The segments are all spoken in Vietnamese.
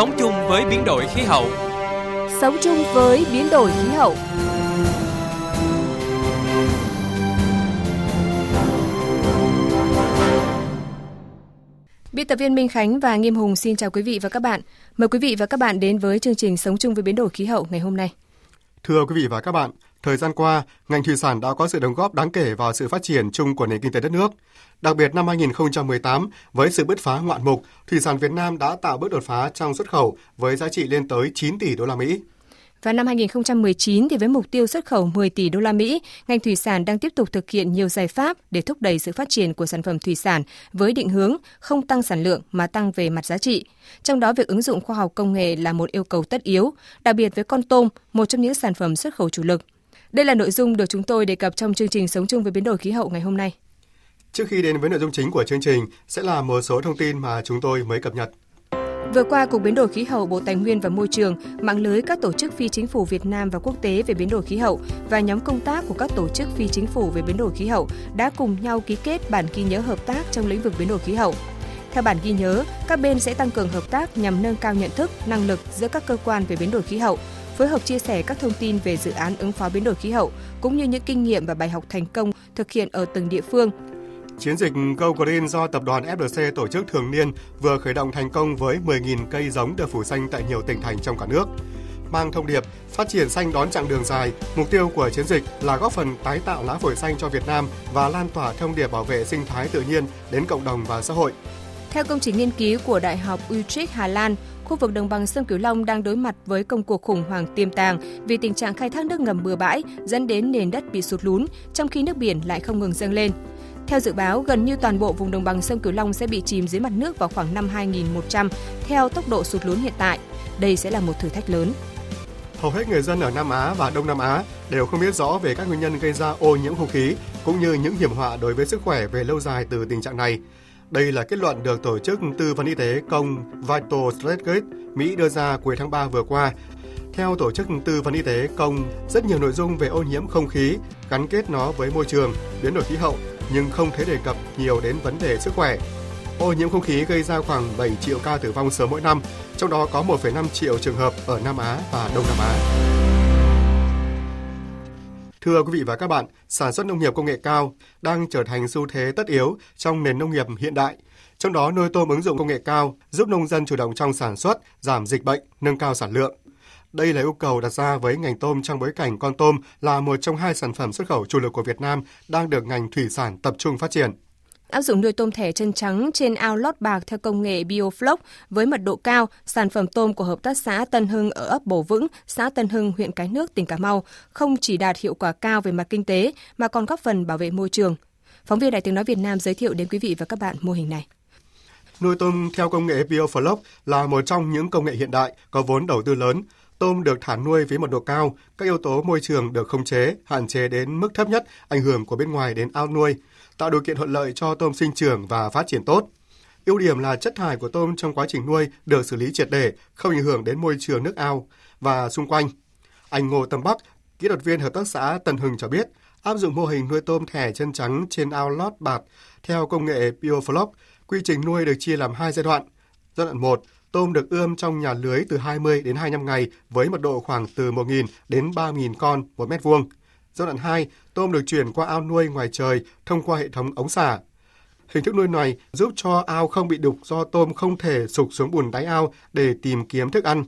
Sống chung với biến đổi khí hậu. Sống chung với biến đổi khí hậu. Biên tập viên Minh Khánh và Nghiêm Hùng xin chào quý vị và các bạn. Mời quý vị và các bạn đến với chương trình Sống chung với biến đổi khí hậu ngày hôm nay. Thưa quý vị và các bạn, thời gian qua, ngành thủy sản đã có sự đóng góp đáng kể vào sự phát triển chung của nền kinh tế đất nước. Đặc biệt năm 2018, với sự bứt phá ngoạn mục, thủy sản Việt Nam đã tạo bước đột phá trong xuất khẩu với giá trị lên tới 9 tỷ đô la Mỹ. Và năm 2019 thì với mục tiêu xuất khẩu 10 tỷ đô la Mỹ, ngành thủy sản đang tiếp tục thực hiện nhiều giải pháp để thúc đẩy sự phát triển của sản phẩm thủy sản với định hướng không tăng sản lượng mà tăng về mặt giá trị. Trong đó việc ứng dụng khoa học công nghệ là một yêu cầu tất yếu, đặc biệt với con tôm, một trong những sản phẩm xuất khẩu chủ lực. Đây là nội dung được chúng tôi đề cập trong chương trình Sống chung với biến đổi khí hậu ngày hôm nay. Trước khi đến với nội dung chính của chương trình sẽ là một số thông tin mà chúng tôi mới cập nhật. Vừa qua, Cục Biến đổi Khí hậu Bộ Tài nguyên và Môi trường, mạng lưới các tổ chức phi chính phủ Việt Nam và quốc tế về biến đổi khí hậu và nhóm công tác của các tổ chức phi chính phủ về biến đổi khí hậu đã cùng nhau ký kết bản ghi nhớ hợp tác trong lĩnh vực biến đổi khí hậu. Theo bản ghi nhớ, các bên sẽ tăng cường hợp tác nhằm nâng cao nhận thức, năng lực giữa các cơ quan về biến đổi khí hậu, phối hợp chia sẻ các thông tin về dự án ứng phó biến đổi khí hậu cũng như những kinh nghiệm và bài học thành công thực hiện ở từng địa phương. Chiến dịch Go Green do tập đoàn FTC tổ chức thường niên vừa khởi động thành công với 10.000 cây giống được phủ xanh tại nhiều tỉnh thành trong cả nước. Mang thông điệp phát triển xanh đón chặng đường dài, mục tiêu của chiến dịch là góp phần tái tạo lá phổi xanh cho Việt Nam và lan tỏa thông điệp bảo vệ sinh thái tự nhiên đến cộng đồng và xã hội. Theo công trình nghiên cứu của Đại học Utrecht, Hà Lan, khu vực đồng bằng sông Cửu Long đang đối mặt với công cuộc khủng hoảng tiềm tàng vì tình trạng khai thác nước ngầm bừa bãi dẫn đến nền đất bị sụt lún, trong khi nước biển lại không ngừng dâng lên. Theo dự báo, gần như toàn bộ vùng đồng bằng sông Cửu Long sẽ bị chìm dưới mặt nước vào khoảng năm 2100 theo tốc độ sụt lún hiện tại. Đây sẽ là một thử thách lớn. Hầu hết người dân ở Nam Á và Đông Nam Á đều không biết rõ về các nguyên nhân gây ra ô nhiễm không khí cũng như những hiểm họa đối với sức khỏe về lâu dài từ tình trạng này. Đây là kết luận được tổ chức tư vấn y tế công Vital Strategies Mỹ đưa ra cuối tháng 3 vừa qua. Theo tổ chức tư vấn y tế công, rất nhiều nội dung về ô nhiễm không khí, gắn kết nó với môi trường, biến đổi khí hậu, nhưng không thể đề cập nhiều đến vấn đề sức khỏe. Ô nhiễm không khí gây ra khoảng 7 triệu ca tử vong sớm mỗi năm, trong đó có 1,5 triệu trường hợp ở Nam Á và Đông Nam Á. Thưa quý vị và các bạn, sản xuất nông nghiệp công nghệ cao đang trở thành xu thế tất yếu trong nền nông nghiệp hiện đại. Trong đó, nuôi tôm ứng dụng công nghệ cao giúp nông dân chủ động trong sản xuất, giảm dịch bệnh, nâng cao sản lượng. Đây là yêu cầu đặt ra với ngành tôm trong bối cảnh con tôm là một trong hai sản phẩm xuất khẩu chủ lực của Việt Nam đang được ngành thủy sản tập trung phát triển. Áp dụng nuôi tôm thẻ chân trắng trên ao lót bạc theo công nghệ Biofloc với mật độ cao, sản phẩm tôm của Hợp tác xã Tân Hưng ở ấp Bổ Vững, xã Tân Hưng, huyện Cái Nước, tỉnh Cà Mau không chỉ đạt hiệu quả cao về mặt kinh tế mà còn góp phần bảo vệ môi trường. Phóng viên Đài Tiếng Nói Việt Nam giới thiệu đến quý vị và các bạn mô hình này. Nuôi tôm theo công nghệ Biofloc là một trong những công nghệ hiện đại có vốn đầu tư lớn. Tôm được thả nuôi với mật độ cao, các yếu tố môi trường được khống chế, hạn chế đến mức thấp nhất ảnh hưởng của bên ngoài đến ao nuôi, tạo điều kiện thuận lợi cho tôm sinh trưởng và phát triển tốt. Ưu điểm là chất thải của tôm trong quá trình nuôi được xử lý triệt để, không ảnh hưởng đến môi trường nước ao và xung quanh. Anh Ngô Tâm Bắc, kỹ thuật viên Hợp tác xã Tân Hưng cho biết, áp dụng mô hình nuôi tôm thẻ chân trắng trên ao lót bạt theo công nghệ Biofloc, quy trình nuôi được chia làm 2 giai đoạn. Giai đoạn 1, tôm được ươm trong nhà lưới từ 20 đến 25 ngày với mật độ khoảng từ 1.000 đến 3.000 con 1 mét vuông. Giai đoạn 2, tôm được chuyển qua ao nuôi ngoài trời thông qua hệ thống ống xả. Hình thức nuôi này giúp cho ao không bị đục do tôm không thể sụp xuống bùn đáy ao để tìm kiếm thức ăn.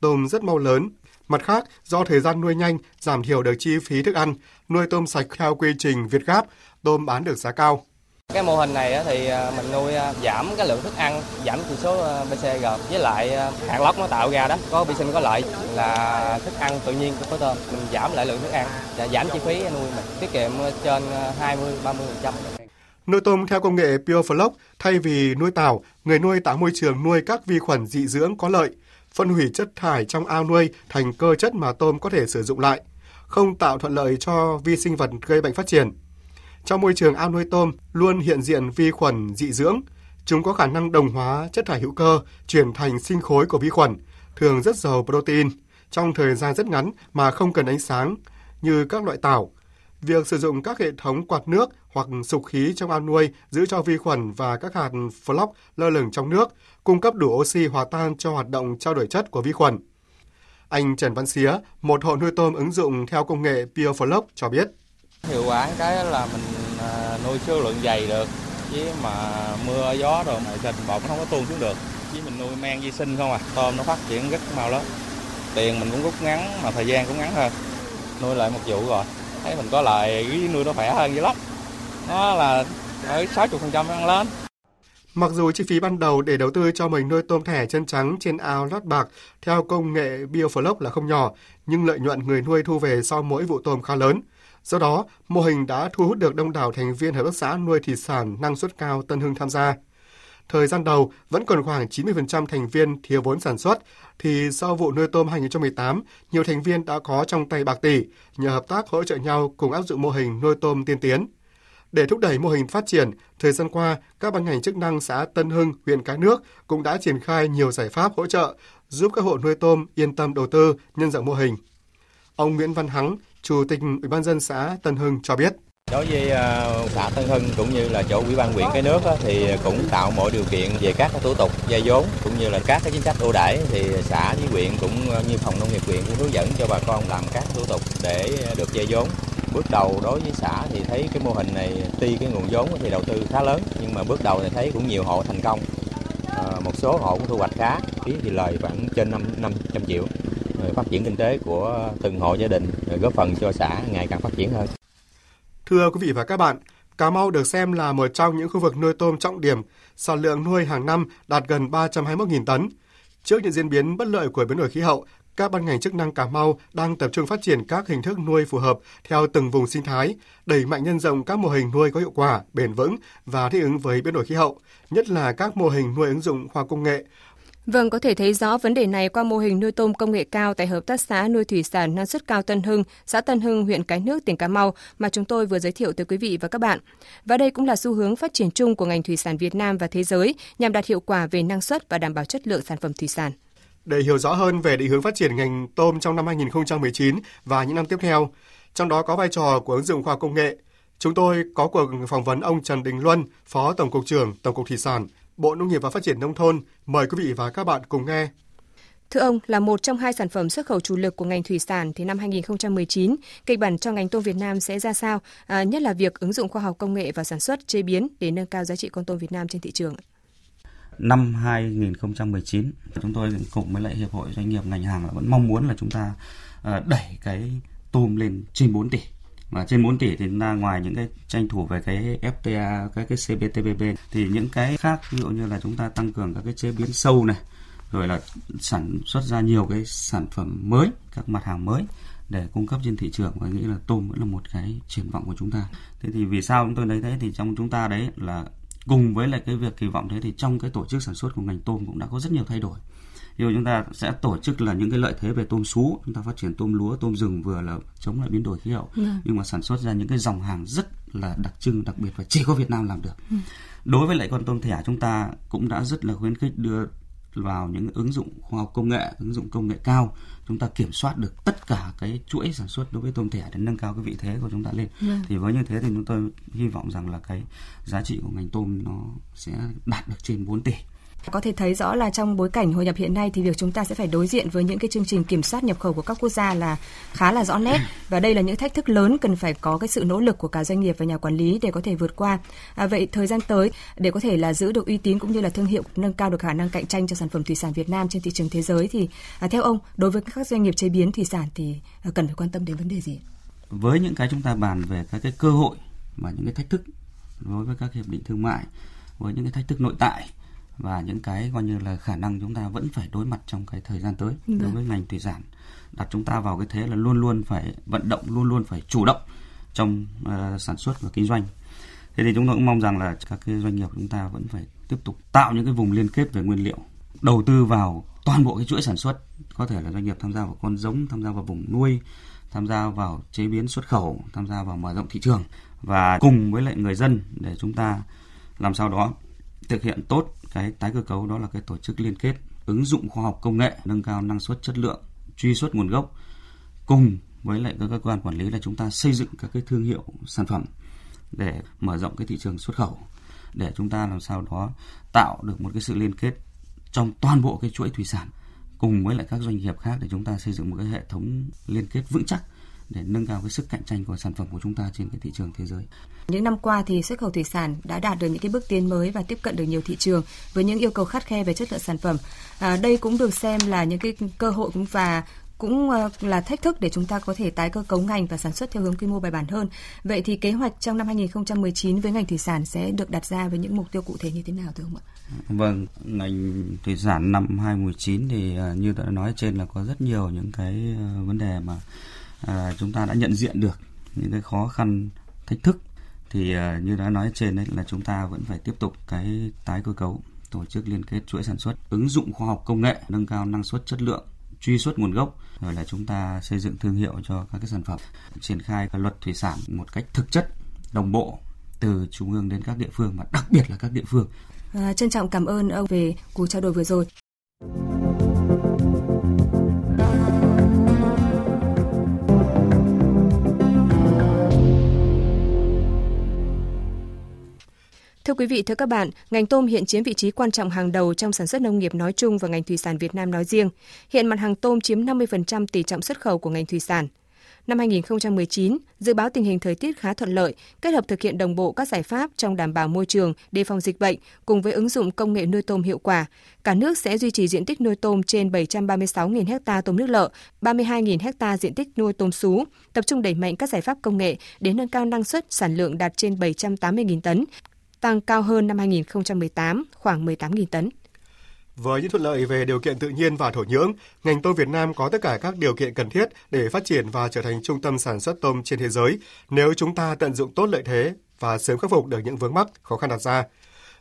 Tôm rất mau lớn. Mặt khác, do thời gian nuôi nhanh, giảm thiểu được chi phí thức ăn. Nuôi tôm sạch theo quy trình VietGAP, tôm bán được giá cao. Cái mô hình này thì mình nuôi giảm cái lượng thức ăn, giảm chỉ số BCG với lại hạt lóc nó tạo ra đó, có vi sinh có lợi là thức ăn tự nhiên của tôm. Mình giảm lại lượng thức ăn, giảm chi phí nuôi mình, tiết kiệm trên 20-30%. Nuôi tôm theo công nghệ Biofloc, thay vì nuôi tảo, người nuôi tạo môi trường nuôi các vi khuẩn dị dưỡng có lợi, phân hủy chất thải trong ao nuôi thành cơ chất mà tôm có thể sử dụng lại, không tạo thuận lợi cho vi sinh vật gây bệnh phát triển. Trong môi trường ao nuôi tôm luôn hiện diện vi khuẩn dị dưỡng. Chúng có khả năng đồng hóa chất thải hữu cơ, chuyển thành sinh khối của vi khuẩn, thường rất giàu protein, trong thời gian rất ngắn mà không cần ánh sáng, như các loại tảo. Việc sử dụng các hệ thống quạt nước hoặc sục khí trong ao nuôi giữ cho vi khuẩn và các hạt floc lơ lửng trong nước, cung cấp đủ oxy hòa tan cho hoạt động trao đổi chất của vi khuẩn. Anh Trần Văn Xía, một hộ nuôi tôm ứng dụng theo công nghệ Biofloc cho biết. Hiệu quả cái là mình nuôi số lượng dày được, chứ mà mưa gió rồi thịt bột nó không có tuôn xuống được. Chứ mình nuôi men vi sinh không à, tôm nó phát triển rất mau lắm. Tiền mình cũng rút ngắn mà thời gian cũng ngắn hơn. Nuôi lại một vụ rồi, thấy mình có lợi, nuôi nó khỏe hơn dữ lắm. Nó là ở 60% ăn lên. Mặc dù chi phí ban đầu để đầu tư cho mình nuôi tôm thẻ chân trắng trên ao lót bạc theo công nghệ Biofloc là không nhỏ, nhưng lợi nhuận người nuôi thu về sau mỗi vụ tôm khá lớn. Do đó, mô hình đã thu hút được đông đảo thành viên hợp tác xã nuôi thủy sản năng suất cao Tân Hưng tham gia. Thời gian đầu vẫn còn khoảng 90% thành viên thiếu vốn sản xuất, thì sau vụ nuôi tôm 2018, nhiều thành viên đã có trong tay bạc tỷ, nhờ hợp tác hỗ trợ nhau cùng áp dụng mô hình nuôi tôm tiên tiến. Để thúc đẩy mô hình phát triển, thời gian qua, các ban ngành chức năng xã Tân Hưng, huyện Cái Nước cũng đã triển khai nhiều giải pháp hỗ trợ, giúp các hộ nuôi tôm yên tâm đầu tư, nhân rộng mô hình. Ông Nguyễn Văn Hắng, Chủ tịch Ủy ban dân xã Tân Hưng cho biết. Đối với xã Tân Hưng cũng như là chỗ Ủy ban huyện Cái Nước thì cũng tạo mọi điều kiện về các thủ tục vay vốn cũng như là các chính sách ưu đãi, thì xã với huyện cũng như phòng nông nghiệp huyện cũng hướng dẫn cho bà con làm các thủ tục để được vay vốn. Bước đầu đối với xã thì thấy cái mô hình này tuy cái nguồn vốn thì đầu tư khá lớn, nhưng mà bước đầu thì thấy cũng nhiều hộ thành công, một số hộ cũng thu hoạch khá, ý thì lời khoảng trên 500 triệu. Phát triển kinh tế của từng hộ gia đình góp phần cho xã ngày càng phát triển hơn. Thưa quý vị và các bạn, Cà Mau được xem là một trong những khu vực nuôi tôm trọng điểm, sản lượng nuôi hàng năm đạt gần 321.000 tấn. Trước những diễn biến bất lợi của biến đổi khí hậu, các ban ngành chức năng Cà Mau đang tập trung phát triển các hình thức nuôi phù hợp theo từng vùng sinh thái, đẩy mạnh nhân rộng các mô hình nuôi có hiệu quả, bền vững và thích ứng với biến đổi khí hậu, nhất là các mô hình nuôi ứng dụng khoa công nghệ. Vâng, có thể thấy rõ vấn đề này qua mô hình nuôi tôm công nghệ cao tại Hợp tác xã nuôi thủy sản năng suất cao Tân Hưng, xã Tân Hưng, huyện Cái Nước, tỉnh Cà Mau mà chúng tôi vừa giới thiệu tới quý vị và các bạn. Và đây cũng là xu hướng phát triển chung của ngành thủy sản Việt Nam và thế giới nhằm đạt hiệu quả về năng suất và đảm bảo chất lượng sản phẩm thủy sản. Để hiểu rõ hơn về định hướng phát triển ngành tôm trong năm 2019 và những năm tiếp theo, trong đó có vai trò của ứng dụng khoa học công nghệ, chúng tôi có cuộc phỏng vấn ông Trần Đình Luân, Phó Tổng cục trưởng Tổng cục Thủy sản, Bộ Nông nghiệp và Phát triển Nông thôn. Mời quý vị và các bạn cùng nghe. Thưa ông, là một trong hai sản phẩm xuất khẩu chủ lực của ngành thủy sản thì năm 2019, kịch bản cho ngành tôm Việt Nam sẽ ra sao, nhất là việc ứng dụng khoa học công nghệ vào sản xuất, chế biến để nâng cao giá trị con tôm Việt Nam trên thị trường? Năm 2019, chúng tôi cùng với lại Hiệp hội Doanh nghiệp ngành hàng vẫn mong muốn là chúng ta đẩy cái tôm lên trên 4 tỷ. Mà trên 4 tỷ thì ngoài những cái tranh thủ về cái FTA, cái CPTPP thì những cái khác, ví dụ như là chúng ta tăng cường các cái chế biến sâu này, rồi là sản xuất ra nhiều cái sản phẩm mới, các mặt hàng mới để cung cấp trên thị trường, và nghĩ là tôm vẫn là một cái triển vọng của chúng ta. Thế thì vì sao chúng tôi thấy thế, thì trong chúng ta đấy là cùng với lại cái việc kỳ vọng thế thì trong cái tổ chức sản xuất của ngành tôm cũng đã có rất nhiều thay đổi. Điều chúng ta sẽ tổ chức là những cái lợi thế về tôm sú, chúng ta phát triển tôm lúa, tôm rừng, vừa là chống lại biến đổi khí hậu, nhưng mà sản xuất ra những cái dòng hàng rất là đặc trưng, đặc biệt và chỉ có Việt Nam làm được. Đối với lại con tôm thẻ, chúng ta cũng đã rất là khuyến khích đưa vào những ứng dụng khoa học công nghệ, ứng dụng công nghệ cao, chúng ta kiểm soát được tất cả cái chuỗi sản xuất đối với tôm thẻ để nâng cao cái vị thế của chúng ta lên. Thì với như thế thì chúng tôi hy vọng rằng là cái giá trị của ngành tôm nó sẽ đạt được trên 4 tỷ. Có thể thấy rõ là trong bối cảnh hội nhập hiện nay thì việc chúng ta sẽ phải đối diện với những cái chương trình kiểm soát nhập khẩu của các quốc gia là khá là rõ nét, và đây là những thách thức lớn cần phải có cái sự nỗ lực của cả doanh nghiệp và nhà quản lý để có thể vượt qua. Vậy thời gian tới để có thể là giữ được uy tín cũng như là thương hiệu, nâng cao được khả năng cạnh tranh cho sản phẩm thủy sản Việt Nam trên thị trường thế giới thì theo ông, đối với các doanh nghiệp chế biến thủy sản thì cần phải quan tâm đến vấn đề gì? Với những cái chúng ta bàn về các cái cơ hội và những cái thách thức đối với các hiệp định thương mại, với những cái thách thức nội tại và những cái coi như là khả năng chúng ta vẫn phải đối mặt trong cái thời gian tới, đối với ngành thủy sản đặt chúng ta vào cái thế là luôn luôn phải vận động, luôn luôn phải chủ động trong sản xuất và kinh doanh. Thế thì chúng tôi cũng mong rằng là các cái doanh nghiệp chúng ta vẫn phải tiếp tục tạo những cái vùng liên kết về nguyên liệu, đầu tư vào toàn bộ cái chuỗi sản xuất, có thể là doanh nghiệp tham gia vào con giống, tham gia vào vùng nuôi, tham gia vào chế biến xuất khẩu, tham gia vào mở rộng thị trường, và cùng với lại người dân để chúng ta làm sao đó thực hiện tốt cái tái cơ cấu, đó là cái tổ chức liên kết, ứng dụng khoa học công nghệ, nâng cao năng suất chất lượng, truy xuất nguồn gốc, cùng với lại các cơ quan quản lý là chúng ta xây dựng các cái thương hiệu sản phẩm để mở rộng cái thị trường xuất khẩu, để chúng ta làm sao đó tạo được một cái sự liên kết trong toàn bộ cái chuỗi thủy sản cùng với lại các doanh nghiệp khác để chúng ta xây dựng một cái hệ thống liên kết vững chắc để nâng cao cái sức cạnh tranh của sản phẩm của chúng ta trên cái thị trường thế giới. Những năm qua thì xuất khẩu thủy sản đã đạt được những cái bước tiến mới và tiếp cận được nhiều thị trường với những yêu cầu khắt khe về chất lượng sản phẩm. Đây cũng được xem là những cái cơ hội cũng là thách thức để chúng ta có thể tái cơ cấu ngành và sản xuất theo hướng quy mô bài bản hơn. Vậy thì kế hoạch trong năm 2019 với ngành thủy sản sẽ được đặt ra với những mục tiêu cụ thể như thế nào thưa ông ạ? Vâng, ngành thủy sản năm 2019 thì như đã nói trên là có rất nhiều những cái vấn đề mà chúng ta đã nhận diện được, những cái khó khăn, thách thức. Thì như đã nói trên đấy là chúng ta vẫn phải tiếp tục cái tái cơ cấu, tổ chức liên kết chuỗi sản xuất, ứng dụng khoa học công nghệ, nâng cao năng suất chất lượng, truy xuất nguồn gốc, rồi là chúng ta xây dựng thương hiệu cho các cái sản phẩm, triển khai các luật thủy sản một cách thực chất, đồng bộ từ trung ương đến các địa phương và đặc biệt là các địa phương. Trân trọng cảm ơn ông về cuộc trao đổi vừa rồi. Thưa quý vị, thưa các bạn, ngành tôm hiện chiếm vị trí quan trọng hàng đầu trong sản xuất nông nghiệp nói chung và ngành thủy sản Việt Nam nói riêng. Hiện mặt hàng tôm chiếm 50% tỷ trọng xuất khẩu của ngành thủy sản. Năm 2019, dự báo tình hình thời tiết khá thuận lợi, kết hợp thực hiện đồng bộ các giải pháp trong đảm bảo môi trường, đề phòng dịch bệnh cùng với ứng dụng công nghệ nuôi tôm hiệu quả, cả nước sẽ duy trì diện tích nuôi tôm trên 736.000 ha tôm nước lợ, 32.000 ha diện tích nuôi tôm sú, tập trung đẩy mạnh các giải pháp công nghệ để nâng cao năng suất, sản lượng đạt trên 780.000 tấn, tăng cao hơn năm 2018 khoảng 18.000 tấn. Với những thuận lợi về điều kiện tự nhiên và thổ nhưỡng, ngành tôm Việt Nam có tất cả các điều kiện cần thiết để phát triển và trở thành trung tâm sản xuất tôm trên thế giới nếu chúng ta tận dụng tốt lợi thế và sớm khắc phục được những vướng mắc, khó khăn đặt ra.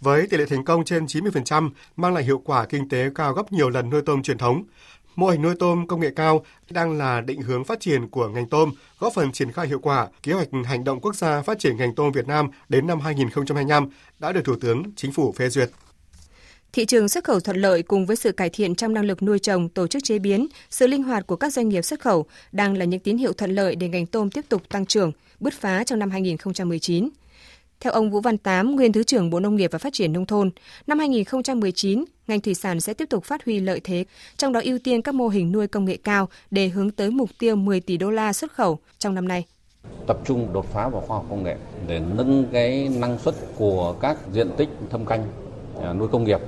Với tỷ lệ thành công trên 90% mang lại hiệu quả kinh tế cao gấp nhiều lần nuôi tôm truyền thống, mô hình nuôi tôm công nghệ cao đang là định hướng phát triển của ngành tôm, góp phần triển khai hiệu quả kế hoạch hành động quốc gia phát triển ngành tôm Việt Nam đến năm 2025 đã được Thủ tướng Chính phủ phê duyệt. Thị trường xuất khẩu thuận lợi cùng với sự cải thiện trong năng lực nuôi trồng, tổ chức chế biến, sự linh hoạt của các doanh nghiệp xuất khẩu đang là những tín hiệu thuận lợi để ngành tôm tiếp tục tăng trưởng, bứt phá trong năm 2019. Theo ông Vũ Văn Tám, nguyên Thứ trưởng Bộ Nông nghiệp và Phát triển Nông thôn, năm 2019, ngành thủy sản sẽ tiếp tục phát huy lợi thế, trong đó ưu tiên các mô hình nuôi công nghệ cao để hướng tới mục tiêu 10 tỷ đô la xuất khẩu trong năm nay. Tập trung đột phá vào khoa học công nghệ để nâng cái năng suất của các diện tích thâm canh nuôi công nghiệp.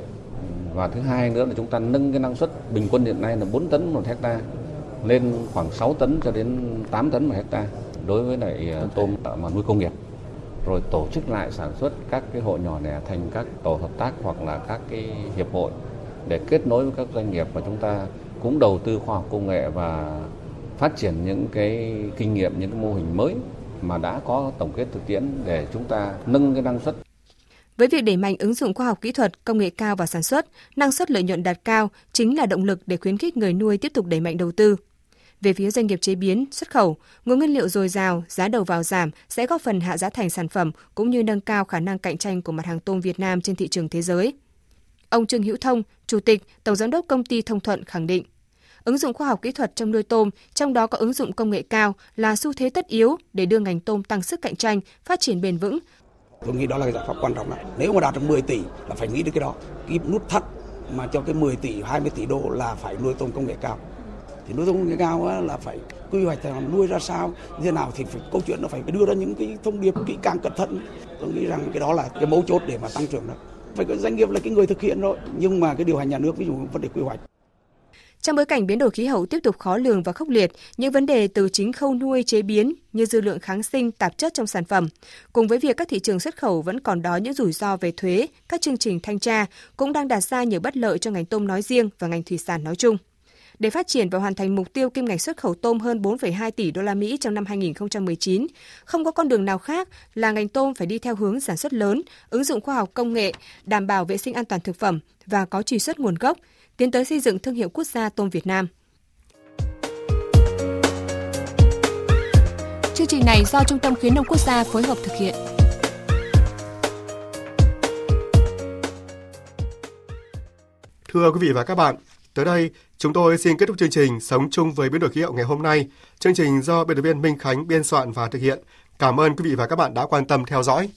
Và thứ hai nữa là chúng ta nâng cái năng suất bình quân hiện nay là 4 tấn một hectare lên khoảng 6 tấn cho đến 8 tấn một hectare đối với lại tôm mà nuôi công nghiệp. Rồi tổ chức lại sản xuất các cái hộ nhỏ lẻ thành các tổ hợp tác hoặc là các cái hiệp hội để kết nối với các doanh nghiệp, và chúng ta cũng đầu tư khoa học công nghệ và phát triển những cái kinh nghiệm, những cái mô hình mới mà đã có tổng kết thực tiễn để chúng ta nâng cái năng suất. Với việc đẩy mạnh ứng dụng khoa học kỹ thuật, công nghệ cao vào sản xuất, năng suất lợi nhuận đạt cao chính là động lực để khuyến khích người nuôi tiếp tục đẩy mạnh đầu tư. Về phía doanh nghiệp chế biến, xuất khẩu, nguồn nguyên liệu dồi dào, giá đầu vào giảm sẽ góp phần hạ giá thành sản phẩm cũng như nâng cao khả năng cạnh tranh của mặt hàng tôm Việt Nam trên thị trường thế giới. Ông Trương Hữu Thông, Chủ tịch, Tổng giám đốc Công ty Thông Thuận khẳng định, ứng dụng khoa học kỹ thuật trong nuôi tôm, trong đó có ứng dụng công nghệ cao là xu thế tất yếu để đưa ngành tôm tăng sức cạnh tranh, phát triển bền vững. Tôi nghĩ đó là cái giải pháp quan trọng. Nếu mà đạt được 10 tỷ là phải nghĩ đến cái đó. Cái nút thắt mà cho cái 10 tỷ, 20 tỷ đô là phải nuôi tôm công nghệ cao. Thì nuôi tôm công nghệ cao là phải quy hoạch nuôi ra sao, như thế nào thì phải, câu chuyện nó phải đưa ra những cái thông điệp kỹ càng cẩn thận. Tôi nghĩ rằng cái đó là cái mấu chốt để mà tăng trưởng đó. Phải có doanh nghiệp là cái người thực hiện rồi, nhưng mà cái điều hành nhà nước ví dụ vấn đề quy hoạch. Trong bối cảnh biến đổi khí hậu tiếp tục khó lường và khốc liệt, những vấn đề từ chính khâu nuôi chế biến như dư lượng kháng sinh, tạp chất trong sản phẩm, cùng với việc các thị trường xuất khẩu vẫn còn đó những rủi ro về thuế, các chương trình thanh tra cũng đang đặt ra nhiều bất lợi cho ngành tôm nói riêng và ngành thủy sản nói chung. Để phát triển và hoàn thành mục tiêu kim ngạch xuất khẩu tôm hơn 4,2 tỷ đô la Mỹ trong năm 2019, không có con đường nào khác là ngành tôm phải đi theo hướng sản xuất lớn, ứng dụng khoa học công nghệ, đảm bảo vệ sinh an toàn thực phẩm và có truy xuất nguồn gốc, tiến tới xây dựng thương hiệu quốc gia tôm Việt Nam. Chương trình này do Trung tâm Khuyến nông Quốc gia phối hợp thực hiện. Thưa quý vị và các bạn, Tới đây, chúng tôi xin kết thúc chương trình Sống chung với biến đổi khí hậu ngày hôm nay. Chương trình do biên tập viên Minh Khánh biên soạn và thực hiện. Cảm ơn quý vị và các bạn đã quan tâm theo dõi.